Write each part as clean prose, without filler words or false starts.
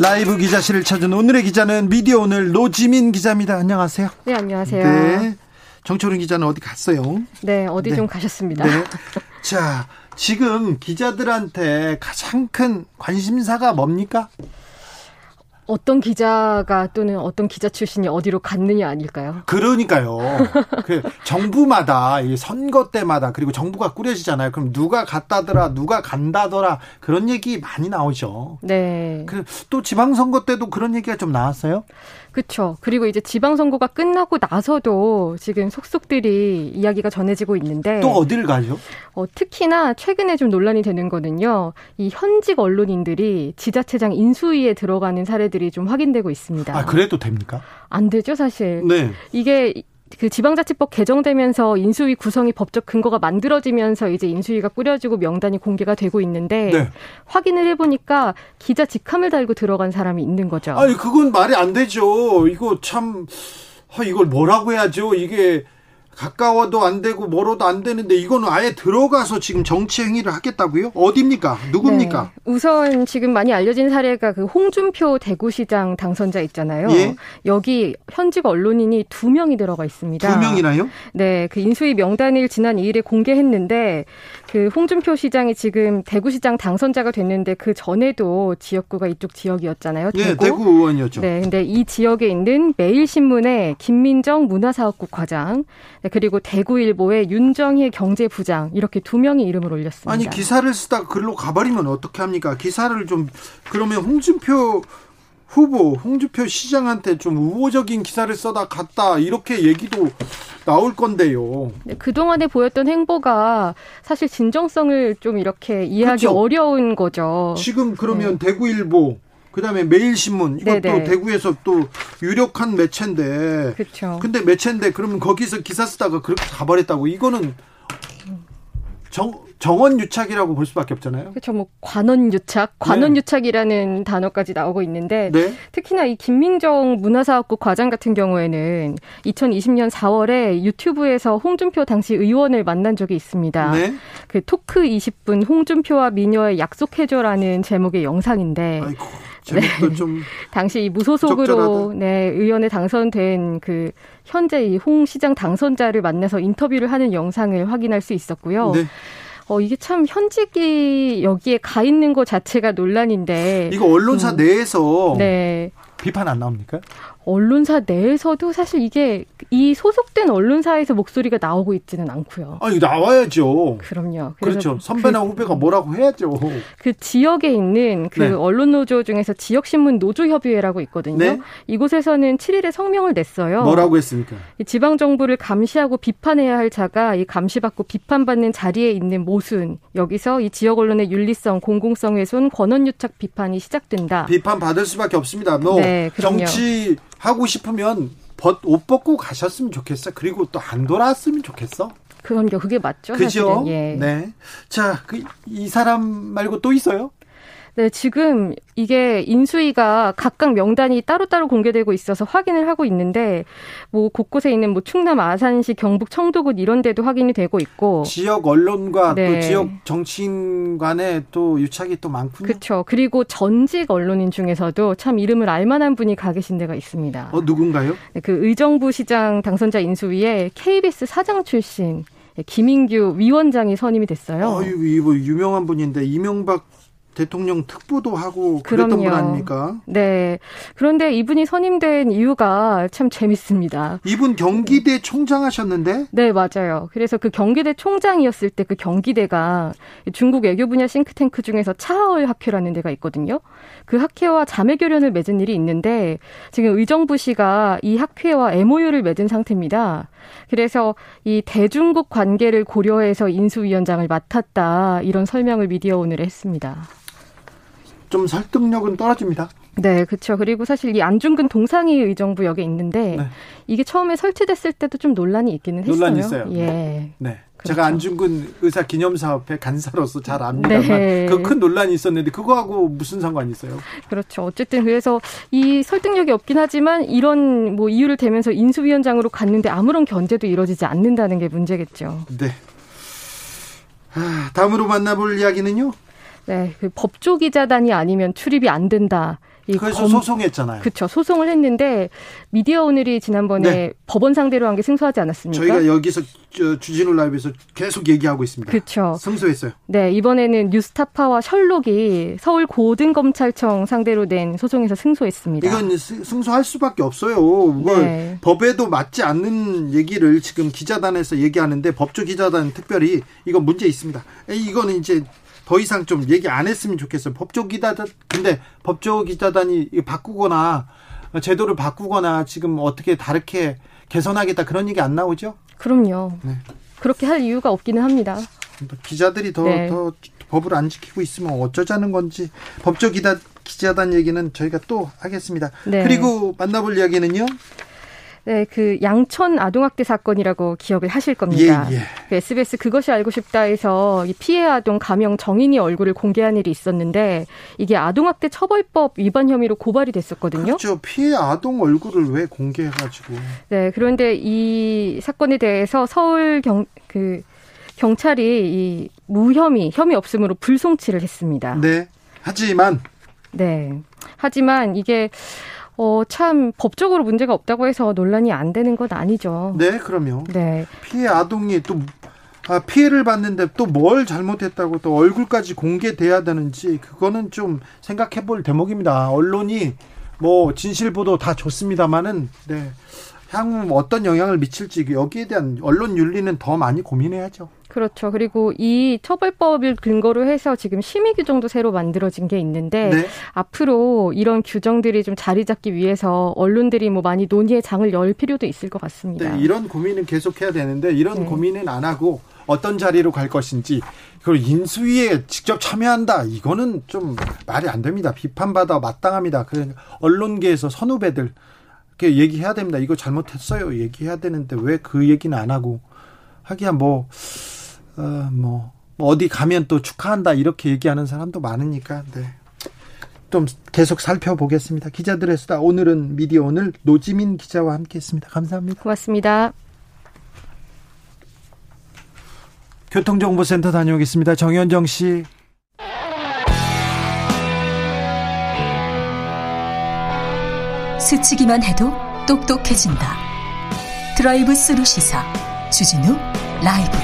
라이브 기자실을 찾은 오늘의 기자는 미디어오늘 노지민 기자입니다. 안녕하세요. 네, 안녕하세요. 네, 정철훈 기자는 어디 갔어요? 네, 어디 좀 가셨습니다. 네. 자, 지금 기자들한테 가장 큰 관심사가 뭡니까? 어떤 기자가 또는 어떤 기자 출신이 어디로 갔느냐 아닐까요? 그러니까요. 정부마다 선거 때마다, 그리고 정부가 꾸려지잖아요. 그럼 누가 갔다더라, 누가 간다더라, 그런 얘기 많이 나오죠. 네. 또 지방선거 때도 그런 얘기가 좀 나왔어요? 그렇죠. 그리고 이제 지방선거가 끝나고 나서도 지금 속속들이 이야기가 전해지고 있는데. 또 어딜 가죠? 특히나 최근에 좀 논란이 되는 거는요, 이 현직 언론인들이 지자체장 인수위에 들어가는 사례들 좀 확인되고 있습니다. 아, 그래도 됩니까? 안 되죠, 사실. 네. 이게 그 지방자치법 개정되면서 인수위 구성이 법적 근거가 만들어지면서 이제 인수위가 꾸려지고 명단이 공개가 되고 있는데, 네, 확인을 해보니까 기자 직함을 달고 들어간 사람이 있는 거죠. 아니, 그건 말이 안 되죠. 이거 참, 이걸 뭐라고 해야죠? 이게 가까워도 안 되고 멀어도 안 되는데, 이거는 아예 들어가서 지금 정치 행위를 하겠다고요? 어디입니까? 누굽니까? 네. 우선 지금 많이 알려진 사례가 그 홍준표 대구시장 당선자 있잖아요. 예? 여기 현직 언론인이 2명이 들어가 있습니다. 2명이나요? 네, 그 인수위 명단을 지난 2일에 공개했는데, 그 홍준표 시장이 지금 대구시장 당선자가 됐는데 그 전에도 지역구가 이쪽 지역이었잖아요. 대구. 네, 대구 의원이었죠. 네, 근데 이 지역에 있는 매일신문의 김민정 문화사업국 과장, 그리고 대구일보의 윤정희 경제부장, 이렇게 2명이 이름을 올렸습니다. 아니, 기사를 쓰다가 글로 가버리면 어떻게 합니까? 기사를 좀, 그러면 홍준표 후보, 홍준표 시장한테 좀 우호적인 기사를 써다 갔다, 이렇게 얘기도 나올 건데요. 네, 그동안에 보였던 행보가 사실 진정성을 좀 이렇게 이해하기, 그렇죠, 어려운 거죠. 지금 그러면, 네, 대구일보, 그다음에 매일신문, 이것도, 네네, 대구에서 또 유력한 매체인데, 그쵸, 근데 매체인데 그러면 거기서 기사 쓰다가 그렇게 가버렸다고, 이거는 정언유착이라고 볼 수밖에 없잖아요. 그렇죠. 뭐 관언유착, 관언유착이라는, 네, 단어까지 나오고 있는데, 네, 특히나 이 김민정 문화사업국 과장 같은 경우에는 2020년 4월에 유튜브에서 홍준표 당시 의원을 만난 적이 있습니다. 네. 그 토크 20분 홍준표와 미녀의 약속해줘라는 제목의 영상인데. 아이고. 네. 좀 당시 이 무소속으로, 네, 의원에 당선된 그 현재 이 홍 시장 당선자를 만나서 인터뷰를 하는 영상을 확인할 수 있었고요. 네. 이게 참 현직이 여기에 가 있는 것 자체가 논란인데. 이거 언론사 내에서, 네, 비판 안 나옵니까? 언론사 내에서도 사실 이게 이 소속된 언론사에서 목소리가 나오고 있지는 않고요. 아니, 나와야죠. 그럼요. 그렇죠. 선배나 후배가 뭐라고 해야죠. 그 지역에 있는 그, 네, 언론 노조 중에서 지역신문 노조협의회라고 있거든요. 네? 이곳에서는 7일에 성명을 냈어요. 뭐라고 했습니까? 지방정부를 감시하고 비판해야 할 자가 이 감시받고 비판받는 자리에 있는 모순, 여기서 이 지역 언론의 윤리성, 공공성 훼손, 권언유착 비판이 시작된다. 비판받을 수밖에 없습니다. 뭐, 네, 정치 하고 싶으면 옷 벗고 가셨으면 좋겠어. 그리고 또 안 돌아왔으면 좋겠어. 그럼요. 그게 맞죠. 그죠? 예. 네. 자, 이 사람 말고 또 있어요? 네, 지금 이게 인수위가 각각 명단이 따로따로 공개되고 있어서 확인을 하고 있는데, 뭐 곳곳에 있는 뭐 충남, 아산시, 경북, 청도군 이런 데도 확인이 되고 있고. 지역 언론과, 네, 또 지역 정치인 간에 또 유착이 또 많군요. 그렇죠. 그리고 전직 언론인 중에서도 참 이름을 알만한 분이 가 계신 데가 있습니다. 누군가요? 네, 그 의정부시장 당선자 인수위에 KBS 사장 출신 김인규 위원장이 선임이 됐어요. 이거 유명한 분인데, 이명박 대통령 특보도 하고 그랬던 분 아닙니까? 네. 그런데 이분이 선임된 이유가 참 재밌습니다. 이분 경기대 총장 하셨는데? 네, 맞아요. 그래서 그 경기대 총장이었을 때 그 경기대가 중국 외교 분야 싱크탱크 중에서 차하울 학회라는 데가 있거든요. 그 학회와 자매결연을 맺은 일이 있는데, 지금 의정부시가 이 학회와 MOU를 맺은 상태입니다. 그래서 이 대중국 관계를 고려해서 인수위원장을 맡았다, 이런 설명을 미디어오늘에 했습니다. 좀 설득력은 떨어집니다. 네, 그렇죠. 그리고 사실 이 안중근 동상이 의정부역에 있는데 네. 이게 처음에 설치됐을 때도 좀 논란이 있기는 논란이 했어요. 있어요. 예. 네. 그렇죠. 제가 안중근 의사 기념사업회 간사로서 잘 압니다만 네. 그 큰 논란이 있었는데 그거하고 무슨 상관이 있어요? 그렇죠. 어쨌든 그래서 이 설득력이 없긴 하지만 이런 뭐 이유를 대면서 인수위원장으로 갔는데 아무런 견제도 이루어지지 않는다는 게 문제겠죠. 네. 다음으로 만나볼 이야기는요? 네, 그 법조기자단이 아니면 출입이 안 된다. 그래서 소송했잖아요. 그렇죠. 소송을 했는데 미디어오늘이 지난번에 네. 법원 상대로 한 게 승소하지 않았습니까? 저희가 여기서 주진우 라이브에서 계속 얘기하고 있습니다. 그렇죠. 승소했어요. 네. 이번에는 뉴스타파와 셜록이 서울고등검찰청 상대로 낸 소송에서 승소했습니다. 이건 승소할 수밖에 없어요. 네. 법에도 맞지 않는 얘기를 지금 기자단에서 얘기하는데 법조기자단 특별히 이건 문제 있습니다. 이거는 이제 더 이상 좀 얘기 안 했으면 좋겠어요. 법조기자단, 근데 법조기자단이 바꾸거나 제도를 바꾸거나 지금 어떻게 다르게 개선하겠다 그런 얘기 안 나오죠? 그럼요. 네. 그렇게 할 이유가 없기는 합니다. 기자들이 더 법을 안 지키고 있으면 어쩌자는 건지 법조기자단 얘기는 저희가 또 하겠습니다. 네. 그리고 만나볼 이야기는요? 네, 그 양천 아동학대 사건이라고 기억을 하실 겁니다. 예, 예. 그 SBS 그것이 알고 싶다에서 이 피해 아동 가명 정인이 얼굴을 공개한 일이 있었는데 이게 아동학대 처벌법 위반 혐의로 고발이 됐었거든요. 그렇죠. 피해 아동 얼굴을 왜 공개해가지고? 네, 그런데 이 사건에 대해서 경찰이 이 무혐의, 혐의 없음으로 불송치를 했습니다. 네, 하지만 이게. 참 법적으로 문제가 없다고 해서 논란이 안 되는 건 아니죠. 네, 그럼요. 네. 피해 아동이 또 피해를 받는데 또 뭘 잘못했다고 또 얼굴까지 공개돼야 되는지 그거는 좀 생각해 볼 대목입니다. 언론이 뭐 진실 보도 다 좋습니다만은 네. 향후 어떤 영향을 미칠지 여기에 대한 언론 윤리는 더 많이 고민해야죠. 그렇죠. 그리고 이 처벌법을 근거로 해서 지금 심의 규정도 새로 만들어진 게 있는데 네. 앞으로 이런 규정들이 좀 자리 잡기 위해서 언론들이 뭐 많이 논의의 장을 열 필요도 있을 것 같습니다. 네, 이런 고민은 계속해야 되는데 이런 고민은 안 하고 어떤 자리로 갈 것인지 그리고 인수위에 직접 참여한다. 이거는 좀 말이 안 됩니다. 비판받아 마땅합니다. 언론계에서 선후배들 이렇게 얘기해야 됩니다. 이거 잘못했어요. 얘기해야 되는데 왜 그 얘기는 안 하고 하기야 어디 가면 또 축하한다 이렇게 얘기하는 사람도 많으니까 네. 좀 계속 살펴보겠습니다. 기자들의 수다 오늘은 미디어오늘 노지민 기자와 함께했습니다. 감사합니다. 고맙습니다. 교통정보센터 다녀오겠습니다. 정현정 씨. 스치기만 해도 똑똑해진다. 드라이브 스루 시사 주진우 라이브.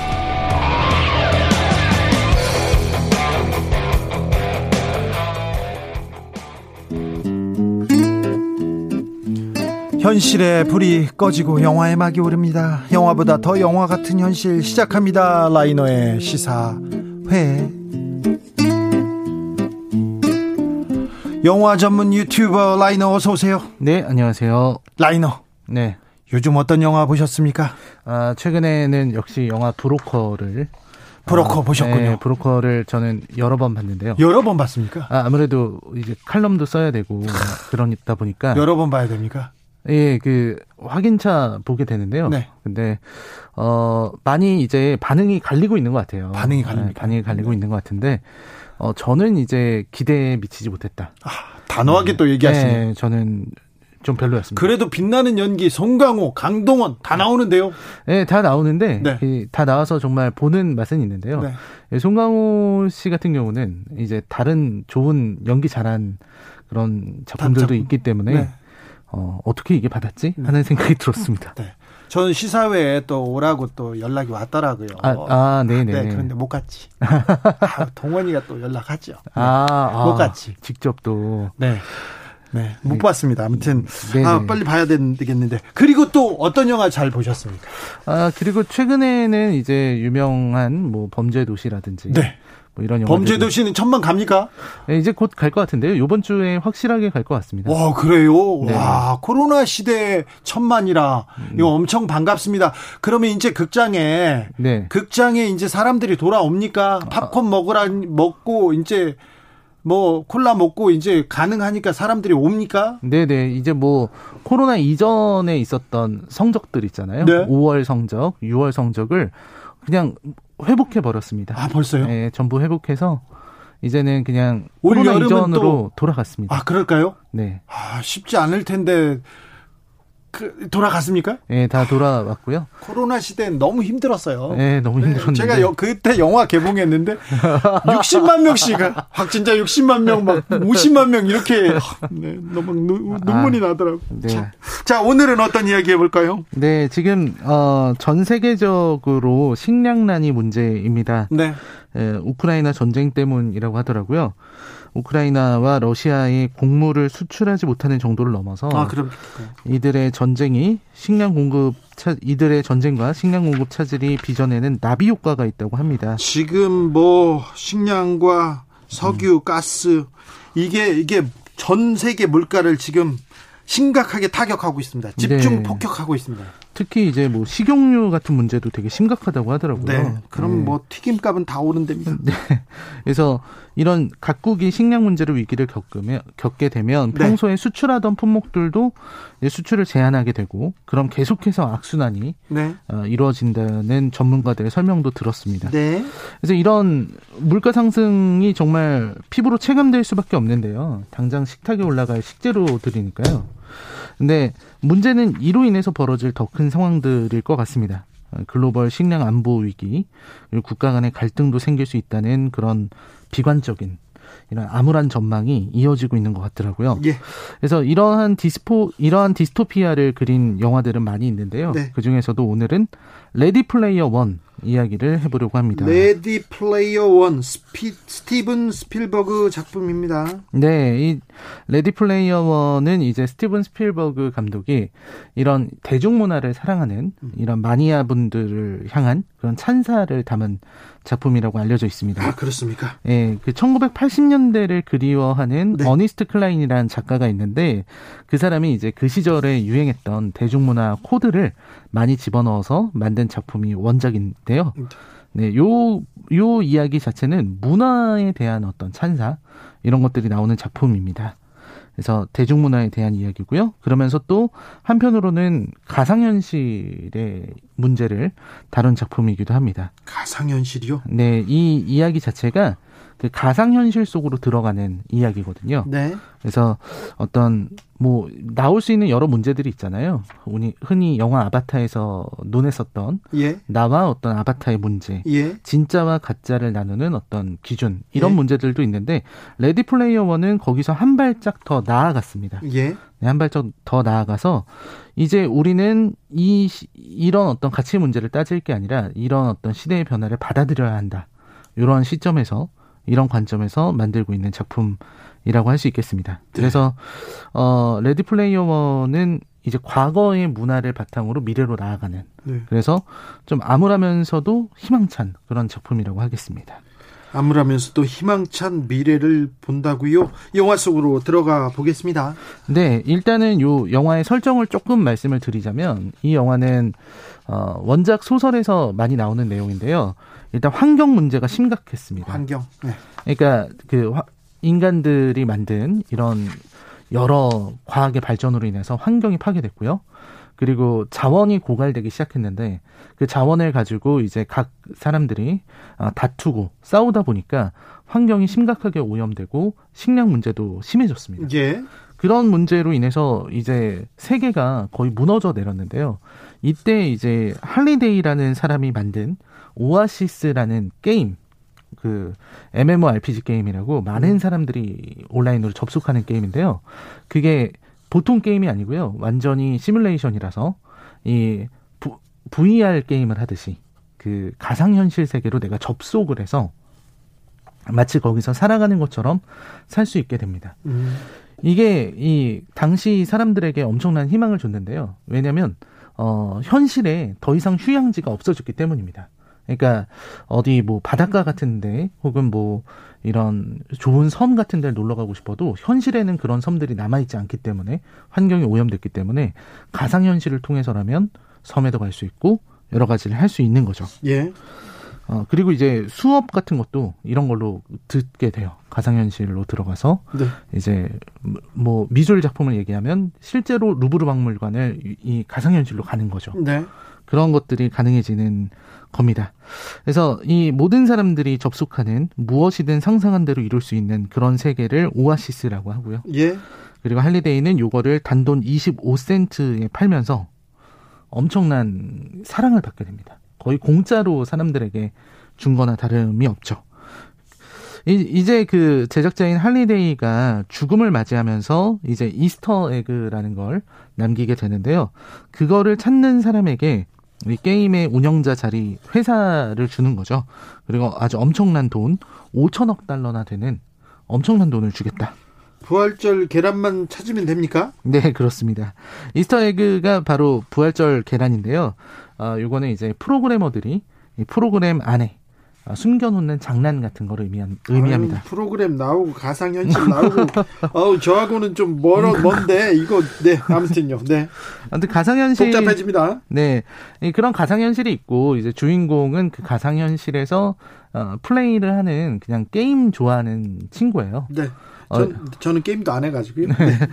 현실의 불이 꺼지고 영화의 막이 오릅니다. 영화보다 더 영화 같은 현실 시작합니다. 라이너의 시사회. 영화 전문 유튜버 라이너 어서 오세요. 네, 안녕하세요. 라이너. 네. 요즘 어떤 영화 보셨습니까? 최근에는 역시 영화 브로커를. 브로커 보셨군요. 네, 브로커를 저는 여러 번 봤는데요. 여러 번 봤습니까? 아무래도 이제 칼럼도 써야 되고 그러다 보니까. 여러 번 봐야 됩니까? 예, 확인차 보게 되는데요. 네. 근데, 많이 이제 반응이 갈리고 있는 것 같아요. 반응이 갈립니까? 반응이 갈리고 있는 것 같은데. 저는 이제 기대에 미치지 못했다. 단호하게 또 얘기하시네요. 네, 저는 좀 별로였습니다. 그래도 빛나는 연기, 송강호, 강동원 다 나오는데요. 네, 다 나오는데 네. 다 나와서 정말 보는 맛은 있는데요. 네. 송강호 씨 같은 경우는 이제 다른 좋은 연기 잘한 그런 작품들도 단점. 있기 때문에 네. 어떻게 이게 받았지? 하는 생각이 들었습니다. 네. 저는 시사회에 또 오라고 또 연락이 왔더라고요. 네네. 네, 그런데 못 갔지. 동원이가 또 연락하죠. 네. 못 갔지. 직접 또. 네. 못 봤습니다. 아무튼. 네네. 빨리 봐야 되겠는데. 그리고 또 어떤 영화 잘 보셨습니까? 그리고 최근에는 이제 유명한 뭐 범죄도시라든지. 네. 뭐 이런 범죄도시는 천만 갑니까? 네, 이제 곧 갈 것 같은데요. 이번 주에 확실하게 갈 것 같습니다. 와, 그래요? 네. 와, 코로나 시대에 천만이라 이거 엄청 반갑습니다. 그러면 이제 극장에 이제 사람들이 돌아옵니까? 팝콘 먹고 이제 뭐 콜라 먹고 이제 가능하니까 사람들이 옵니까? 네네. 이제 뭐 코로나 이전에 있었던 성적들 있잖아요. 네. 5월 성적, 6월 성적을 그냥 회복해 버렸습니다. 아, 벌써요? 네, 전부 회복해서 이제는 그냥 올 여름은 이전으로 또 돌아갔습니다. 아, 그럴까요? 네. 아, 쉽지 않을 텐데 돌아갔습니까? 네, 다 돌아왔고요. 코로나 시대엔 너무 힘들었어요. 네, 너무 힘들었는데. 제가 그때 영화 개봉했는데 60만 명씩 확진자 60만 명, 막 50만 명 이렇게 네, 너무 눈물이 나더라고요. 네. 자, 오늘은 어떤 이야기 해볼까요? 네, 지금 전 세계적으로 식량난이 문제입니다. 네. 우크라이나 전쟁 때문이라고 하더라고요. 우크라이나와 러시아의 곡물을 수출하지 못하는 정도를 넘어서 이들의 전쟁과 식량 공급 차질이 빚어내는 나비 효과가 있다고 합니다. 지금 뭐 식량과 석유, 가스 이게 전 세계 물가를 지금 심각하게 타격하고 있습니다. 집중 폭격하고 있습니다. 특히 이제 뭐 식용유 같은 문제도 되게 심각하다고 하더라고요. 네. 그럼 뭐 튀김값은 다 오른 데입니다. 네. 그래서 이런 각국이 식량 문제로 위기를 겪게 되면 평소에 수출하던 품목들도 수출을 제한하게 되고 그럼 계속해서 악순환이 이루어진다는 전문가들의 설명도 들었습니다. 네. 그래서 이런 물가 상승이 정말 피부로 체감될 수밖에 없는데요. 당장 식탁에 올라갈 식재료들이니까요. 근데 문제는 이로 인해서 벌어질 더 큰 상황들일 것 같습니다. 글로벌 식량 안보 위기, 그리고 국가 간의 갈등도 생길 수 있다는 그런 비관적인 이런 암울한 전망이 이어지고 있는 것 같더라고요. 예. 그래서 이러한 디스토피아를 그린 영화들은 많이 있는데요. 네. 그중에서도 오늘은 레디 플레이어 원 이야기를 해보려고 합니다. 레디 플레이어 원, 스티븐 스필버그 작품입니다. 네, 이 레디 플레이어 원은 이제 스티븐 스필버그 감독이 이런 대중문화를 사랑하는 이런 마니아분들을 향한 그런 찬사를 담은 작품이라고 알려져 있습니다. 아, 그렇습니까? 네, 그 1980년대를 그리워하는 어니스트 클라인이라는 작가가 있는데 그 사람이 이제 그 시절에 유행했던 대중문화 코드를 많이 집어넣어서 만든 작품이 원작인데요. 네, 요 이야기 자체는 문화에 대한 어떤 찬사 이런 것들이 나오는 작품입니다. 그래서 대중문화에 대한 이야기고요. 그러면서 또 한편으로는 가상현실의 문제를 다룬 작품이기도 합니다. 가상현실이요? 네, 이 이야기 자체가 그 가상현실 속으로 들어가는 이야기거든요. 네. 그래서 어떤 뭐 나올 수 있는 여러 문제들이 있잖아요. 흔히 영화 아바타에서 논했었던 나와 어떤 아바타의 문제, 진짜와 가짜를 나누는 어떤 기준 이런 문제들도 있는데 레디 플레이어 1은 거기서 한 발짝 더 나아갔습니다. 예. 한 발짝 더 나아가서 이제 우리는 이런 어떤 가치 문제를 따질 게 아니라 이런 어떤 시대의 변화를 받아들여야 한다. 이런 시점에서 이런 관점에서 만들고 있는 작품이라고 할 수 있겠습니다. 네. 그래서 레디 플레이어 1은 이제 과거의 문화를 바탕으로 미래로 나아가는 그래서 좀 암울하면서도 희망찬 그런 작품이라고 하겠습니다. 암울하면서도 희망찬 미래를 본다고요? 영화 속으로 들어가 보겠습니다. 네, 일단은 이 영화의 설정을 조금 말씀을 드리자면 이 영화는 원작 소설에서 많이 나오는 내용인데요. 일단 환경 문제가 심각했습니다. 환경. 네. 그러니까 그 인간들이 만든 이런 여러 과학의 발전으로 인해서 환경이 파괴됐고요. 그리고 자원이 고갈되기 시작했는데 그 자원을 가지고 이제 각 사람들이 다투고 싸우다 보니까 환경이 심각하게 오염되고 식량 문제도 심해졌습니다. 예. 그런 문제로 인해서 이제 세계가 거의 무너져 내렸는데요. 이때 이제 할리데이라는 사람이 만든 오아시스라는 게임, 그 MMORPG 게임이라고 많은 사람들이 온라인으로 접속하는 게임인데요. 그게 보통 게임이 아니고요. 완전히 시뮬레이션이라서 이 VR 게임을 하듯이 그 가상현실 세계로 내가 접속을 해서 마치 거기서 살아가는 것처럼 살 수 있게 됩니다. 이게 이 당시 사람들에게 엄청난 희망을 줬는데요. 왜냐하면 현실에 더 이상 휴양지가 없어졌기 때문입니다. 그러니까 어디 뭐 바닷가 같은데 혹은 뭐 이런 좋은 섬 같은 데를 놀러 가고 싶어도 현실에는 그런 섬들이 남아있지 않기 때문에 환경이 오염됐기 때문에 가상현실을 통해서라면 섬에도 갈 수 있고 여러 가지를 할 수 있는 거죠. 예. 그리고 이제 수업 같은 것도 이런 걸로 듣게 돼요. 가상현실로 들어가서 네. 이제 뭐 미술 작품을 얘기하면 실제로 루브르 박물관을 이 가상현실로 가는 거죠. 네. 그런 것들이 가능해지는 겁니다. 그래서 이 모든 사람들이 접속하는 무엇이든 상상한 대로 이룰 수 있는 그런 세계를 오아시스라고 하고요. 예. 그리고 할리데이는 요거를 단돈 25센트에 팔면서 엄청난 사랑을 받게 됩니다. 거의 공짜로 사람들에게 준 거나 다름이 없죠. 이제 그 제작자인 할리데이가 죽음을 맞이하면서 이제 이스터 에그라는 걸 남기게 되는데요. 그거를 찾는 사람에게 이 게임의 운영자 자리 회사를 주는 거죠. 그리고 아주 엄청난 돈, 5천억 달러나 되는 엄청난 돈을 주겠다. 부활절 계란만 찾으면 됩니까? 네, 그렇습니다. 이스터 에그가 바로 부활절 계란인데요. 요거는 이제 프로그래머들이 이 프로그램 안에 숨겨놓는 장난 같은 걸 의미합니다. 프로그램 나오고 가상현실 나오고 저하고는 좀 먼데 이거 네 아무튼요. 네. 아무튼 가상현실 복잡해집니다. 네, 그런 가상현실이 있고 이제 주인공은 그 가상현실에서 플레이를 하는 그냥 게임 좋아하는 친구예요. 네. 저는 게임도 안 해가지고요.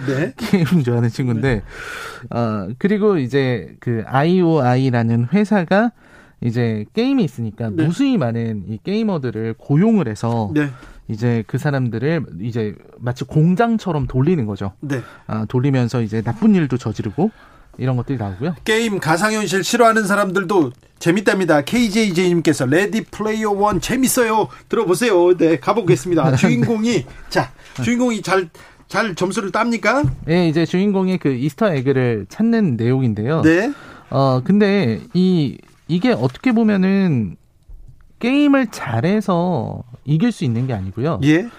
네. 게임 좋아하는 친구인데, 네. 그리고 이제 그 IOI라는 회사가 이제 게임이 있으니까 네. 무수히 많은 이 게이머들을 고용을 해서 네. 이제 그 사람들을 이제 마치 공장처럼 돌리는 거죠. 네. 돌리면서 이제 나쁜 일도 저지르고 이런 것들이 나오고요. 게임 가상현실 싫어하는 사람들도 재밌답니다. KJJ님께서 레디 플레이어 원 재밌어요. 들어보세요. 네, 가보겠습니다. 주인공이 주인공이 잘 점수를 땁니까? 네, 이제 주인공이 그 이스터 에그를 찾는 내용인데요. 네. 근데 이게 어떻게 보면은 게임을 잘해서 이길 수 있는 게 아니고요. 예.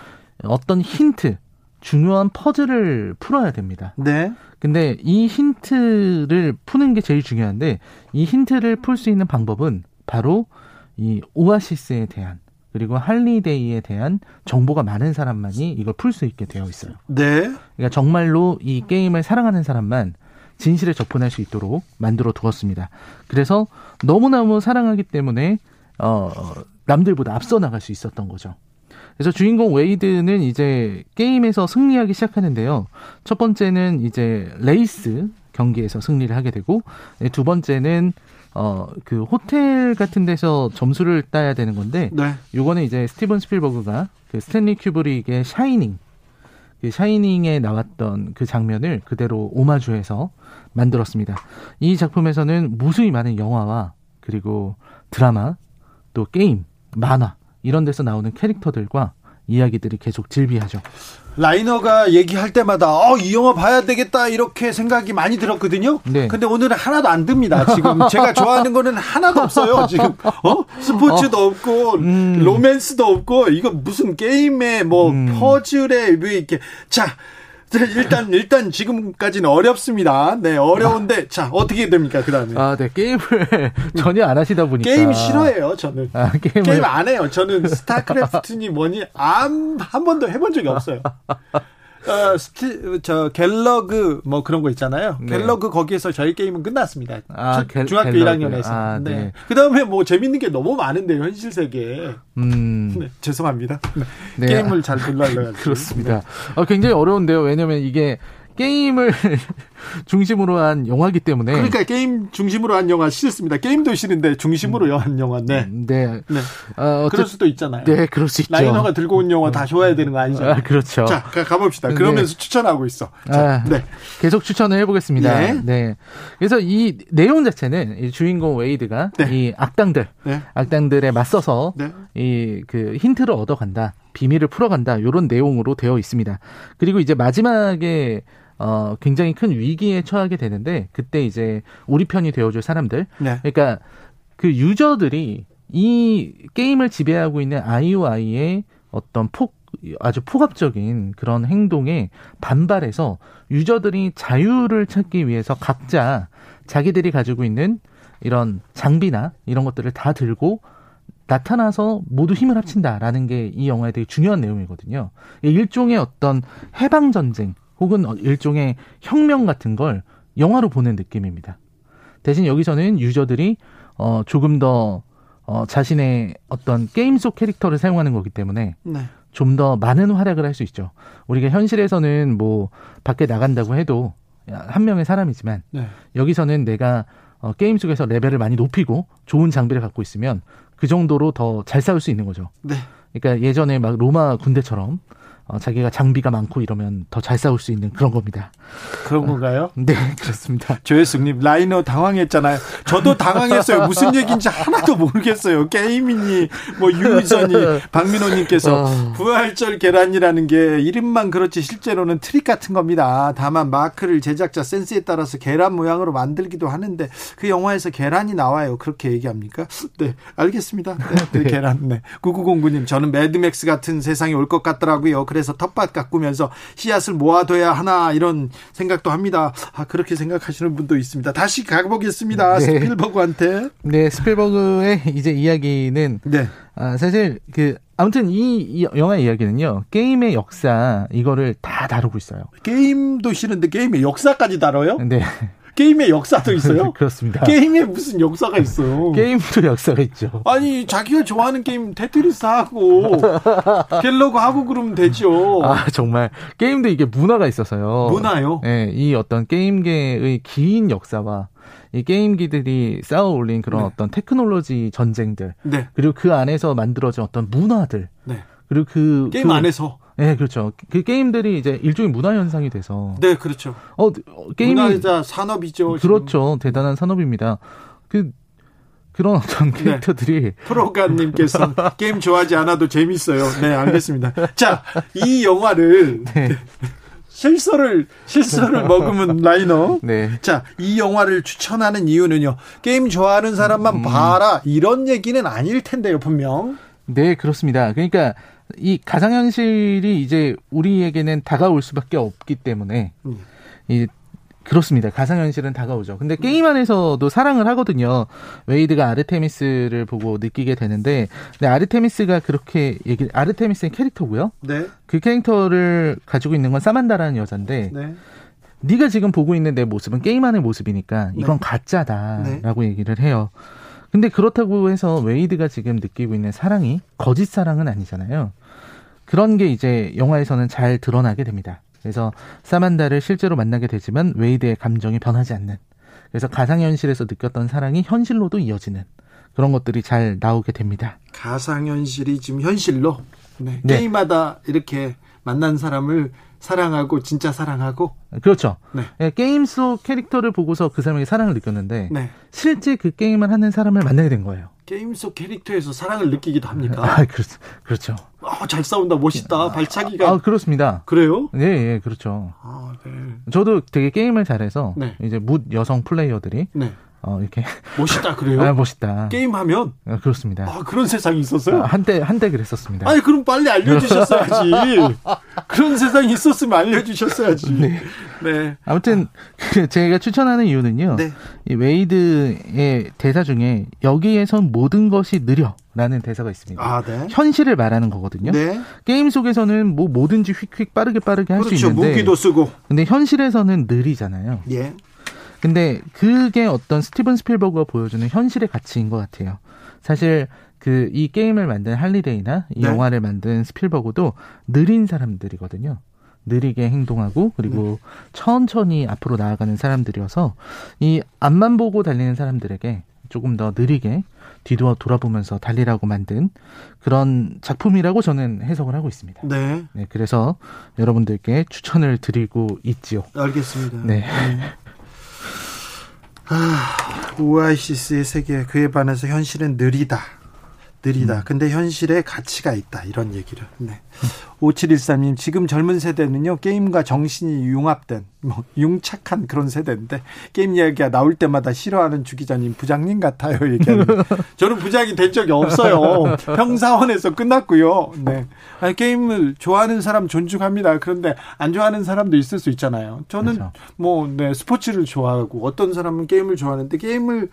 어떤 힌트, 중요한 퍼즐을 풀어야 됩니다. 네. 근데 이 힌트를 푸는 게 제일 중요한데 이 힌트를 풀 수 있는 방법은 바로 이 오아시스에 대한 그리고 할리데이에 대한 정보가 많은 사람만이 이걸 풀 수 있게 되어 있어요. 네. 그러니까 정말로 이 게임을 사랑하는 사람만 진실에 접근할 수 있도록 만들어 두었습니다. 그래서 너무너무 사랑하기 때문에 남들보다 앞서 나갈 수 있었던 거죠. 그래서 주인공 웨이드는 이제 게임에서 승리하기 시작하는데요. 첫 번째는 이제 레이스 경기에서 승리를 하게 되고 두 번째는 그 호텔 같은 데서 점수를 따야 되는 건데 네. 요거는 이제 스티븐 스필버그가 그 스탠리 큐브릭의 샤이닝 샤이닝에 나왔던 그 장면을 그대로 오마주해서 만들었습니다. 이 작품에서는 무수히 많은 영화와 그리고 드라마, 또 게임, 만화 이런 데서 나오는 캐릭터들과 이야기들이 계속 즐비하죠. 라이너가 얘기할 때마다 이 영화 봐야 되겠다 이렇게 생각이 많이 들었거든요. 네. 근데 오늘은 하나도 안 듭니다. 지금 제가 좋아하는 거는 하나도 없어요. 지금 스포츠도 없고 로맨스도 없고 이거 무슨 게임에 뭐 퍼즐에 왜 이렇게 일단 지금까지는 어렵습니다. 네, 어려운데 어떻게 됩니까? 그다음에. 네. 게임을 전혀 안 하시다 보니까 게임 싫어해요, 저는. 게임 안 해요. 저는 스타크래프트니 뭐니 한 번도 해본 적이 없어요. 갤러그 뭐 그런 거 있잖아요. 네. 갤러그 거기에서 저희 게임은 끝났습니다. 중학교 갤러그. 1학년에서. 네. 네. 그다음에 뭐 재밌는 게 너무 많은데요, 현실 세계에. 네, 죄송합니다. 네. 게임을 잘 불러요. 그렇습니다. 네. 굉장히 어려운데요. 왜냐면 이게 게임을 중심으로 한 영화이기 때문에. 그러니까 게임 중심으로 한 영화 싫습니다. 게임도 싫은데 중심으로 한 영화. 네. 네. 네. 그럴 수도 있잖아요. 네, 그럴 수 있죠. 라이너가 들고 온 영화 다 좋아야 되는 거 아니잖아요. 그렇죠. 자, 가봅시다. 그러면서 네. 추천하고 있어. 자, 네. 계속 추천을 해보겠습니다. 네. 네. 그래서 이 내용 자체는 이 주인공 웨이드가 네. 이 악당들, 네. 악당들에 맞서서 네. 이 그 힌트를 얻어간다. 비밀을 풀어간다. 이런 내용으로 되어 있습니다. 그리고 이제 마지막에 굉장히 큰 위기에 처하게 되는데 그때 이제 우리 편이 되어줄 사람들. 네. 그러니까 그 유저들이 이 게임을 지배하고 있는 IOI의 어떤 아주 폭압적인 그런 행동에 반발해서 유저들이 자유를 찾기 위해서 각자 자기들이 가지고 있는 이런 장비나 이런 것들을 다 들고 나타나서 모두 힘을 합친다라는 게 이 영화의 되게 중요한 내용이거든요. 일종의 어떤 해방전쟁 혹은 일종의 혁명 같은 걸 영화로 보는 느낌입니다. 대신 여기서는 유저들이 조금 더 자신의 어떤 게임 속 캐릭터를 사용하는 거기 때문에 네. 좀 더 많은 활약을 할 수 있죠. 우리가 현실에서는 뭐 밖에 나간다고 해도 한 명의 사람이지만 네. 여기서는 내가 게임 속에서 레벨을 많이 높이고 좋은 장비를 갖고 있으면 그 정도로 더 잘 싸울 수 있는 거죠. 네. 그러니까 예전에 막 로마 군대처럼 자기가 장비가 많고 이러면 더 잘 싸울 수 있는 그런 겁니다. 그런 건가요? 네, 그렇습니다. 조혜숙님 라이너 당황했잖아요. 저도 당황했어요. 무슨 얘기인지 하나도 모르겠어요. 게이미니 뭐 유미선이 박민호님께서 부활절 계란이라는 게 이름만 그렇지 실제로는 트릭 같은 겁니다. 다만 마크를 제작자 센스에 따라서 계란 모양으로 만들기도 하는데 그 영화에서 계란이 나와요. 그렇게 얘기합니까? 네, 알겠습니다. 네. 계란. 네. 9909님 저는 매드맥스 같은 세상이 올 것 같더라고요. 그래서 텃밭 가꾸면서 씨앗을 모아둬야 하나 이런 생각도 합니다. 아, 그렇게 생각하시는 분도 있습니다. 다시 가보겠습니다. 네. 스필버그한테. 네, 스필버그의 이제 이야기는 네. 사실 아무튼 이 영화 이야기는요. 게임의 역사 이거를 다 다루고 있어요. 게임도 싫은데 게임의 역사까지 다뤄요? 네. 게임의 역사도 있어요? 그렇습니다. 게임에 무슨 역사가 있어요? 게임도 역사가 있죠. 아니 자기가 좋아하는 게임 테트리스 하고 갤러그 하고 그러면 되죠. 아 정말 게임도 이게 문화가 있어서요. 문화요? 네, 이 어떤 게임계의 긴 역사와 이 게임기들이 쌓아 올린 그런 네. 어떤 테크놀로지 전쟁들 네. 그리고 그 안에서 만들어진 어떤 문화들 네. 그리고 그 게임 안에서 네, 그렇죠. 그 게임들이 이제 일종의 문화 현상이 돼서. 네, 그렇죠. 게임이 문화이자 산업이죠. 그렇죠. 지금. 대단한 산업입니다. 그런 어떤 캐릭터들이. 네. 프로가님께서 게임 좋아하지 않아도 재밌어요. 네, 알겠습니다. 자, 이 영화를. 네. 실수를 먹으면 라이너. 네. 자, 이 영화를 추천하는 이유는요. 게임 좋아하는 사람만 봐라. 이런 얘기는 아닐 텐데요, 분명. 네, 그렇습니다. 그러니까. 이 가상현실이 이제 우리에게는 다가올 수밖에 없기 때문에 그렇습니다. 가상현실은 다가오죠. 근데 게임 안에서도 사랑을 하거든요. 웨이드가 아르테미스를 보고 느끼게 되는데 근데 아르테미스가 그렇게 아르테미스의 캐릭터고요. 네. 그 캐릭터를 가지고 있는 건 사만다라는 여잔데 네. 네가 지금 보고 있는 내 모습은 게임 안의 모습이니까 이건 네. 가짜다라고 네. 얘기를 해요. 근데 그렇다고 해서 웨이드가 지금 느끼고 있는 사랑이 거짓 사랑은 아니잖아요. 그런 게 이제 영화에서는 잘 드러나게 됩니다. 그래서 사만다를 실제로 만나게 되지만 웨이드의 감정이 변하지 않는. 그래서 가상현실에서 느꼈던 사랑이 현실로도 이어지는 그런 것들이 잘 나오게 됩니다. 가상현실이 지금 현실로 네. 네. 게임마다 이렇게 만난 사람을 사랑하고 진짜 사랑하고 그렇죠. 네. 네, 게임 속 캐릭터를 보고서 그 사람에게 사랑을 느꼈는데 네. 실제 그 게임을 하는 사람을 만나게 된 거예요. 게임 속 캐릭터에서 사랑을 느끼기도 합니까? 아, 그렇죠. 잘 싸운다, 멋있다, 발차기가. 아, 그렇습니다. 그래요? 네, 예, 그렇죠. 아, 네. 저도 되게 게임을 잘해서 네. 이제 여성 플레이어들이 네. 이렇게 멋있다 그래요? 아, 멋있다. 게임하면? 아, 그렇습니다. 아, 그런 세상이 있었어요? 아, 한때 그랬었습니다. 아니 그럼 빨리 알려주셨어야지. 그런 세상이 있었으면 알려주셨어야지. 네. 네. 아무튼 제가 추천하는 이유는요. 네. 이 웨이드의 대사 중에 여기에선 모든 것이 느려. 라는 대사가 있습니다. 아, 네. 현실을 말하는 거거든요. 네. 게임 속에서는 뭐 뭐든지 휙휙 빠르게 할 수 그렇죠. 있는데. 무기도 쓰고. 근데 현실에서는 느리잖아요. 예. 근데 그게 어떤 스티븐 스필버그가 보여주는 현실의 가치인 것 같아요. 사실 이 게임을 만든 할리데이나 이 네. 영화를 만든 스필버그도 느린 사람들이거든요. 느리게 행동하고 그리고 네. 천천히 앞으로 나아가는 사람들이어서 이 앞만 보고 달리는 사람들에게 조금 더 느리게 뒤도 돌아보면서 달리라고 만든 그런 작품이라고 저는 해석을 하고 있습니다. 네. 네, 그래서 여러분들께 추천을 드리고 있지요. 알겠습니다. 네. 오아시스의 세계 그에 반해서 현실은 느리다. 근데 현실에 가치가 있다 이런 얘기를. 네. 5713님 지금 젊은 세대는요 게임과 정신이 융합된 융착한 그런 세대인데 게임 이야기가 나올 때마다 싫어하는 주 기자님 부장님 같아요 얘기하는. 저는 부장이 된 적이 없어요. 평사원에서 끝났고요. 네. 아니, 게임을 좋아하는 사람 존중합니다. 그런데 안 좋아하는 사람도 있을 수 있잖아요. 저는 그렇죠. 네, 스포츠를 좋아하고 어떤 사람은 게임을 좋아하는데 게임을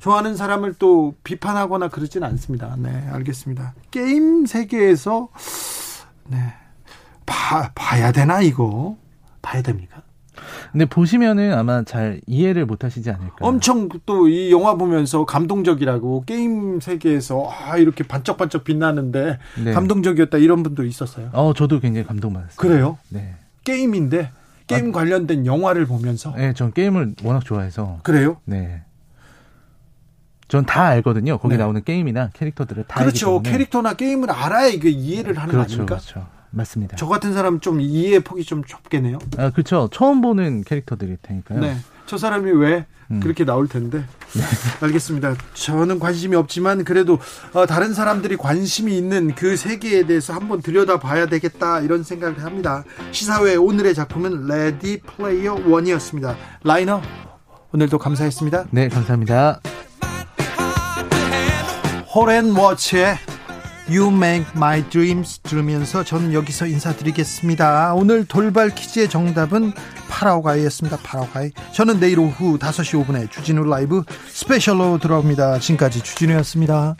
좋아하는 사람을 또 비판하거나 그러진 않습니다. 네, 알겠습니다. 게임 세계에서 네. 봐야 되나 이거? 봐야 됩니까? 근데 보시면은 아마 잘 이해를 못하시지 않을까. 엄청 또 이 영화 보면서 감동적이라고 게임 세계에서 아 이렇게 반짝반짝 빛나는데 네. 감동적이었다 이런 분도 있었어요. 저도 굉장히 감동받았어요. 그래요? 네. 게임인데 게임 관련된 영화를 보면서. 네, 전 게임을 워낙 좋아해서. 그래요? 네. 전 다 알거든요. 거기 네. 나오는 게임이나 캐릭터들을 다. 그렇죠. 캐릭터나 게임을 알아야 이게 이해를 하는 거 아닙니까? 그렇죠. 맞습니다. 저 같은 사람 좀 이해 폭이 좀 좁겠네요. 아, 그렇죠. 처음 보는 캐릭터들일 테니까요. 네. 저 사람이 왜 그렇게 나올 텐데. 네. 알겠습니다. 저는 관심이 없지만 그래도 다른 사람들이 관심이 있는 그 세계에 대해서 한번 들여다봐야 되겠다 이런 생각을 합니다. 시사회 오늘의 작품은 레디 플레이어 원이었습니다. 라이너 오늘도 감사했습니다. 네, 감사합니다. 홀앤워치의 You Make My Dreams 들으면서 저는 여기서 인사드리겠습니다. 오늘 돌발 퀴즈의 정답은 파라오가이였습니다. 파라오가이. 저는 내일 오후 5시 5분에 주진우 라이브 스페셜로 돌아옵니다. 지금까지 주진우였습니다.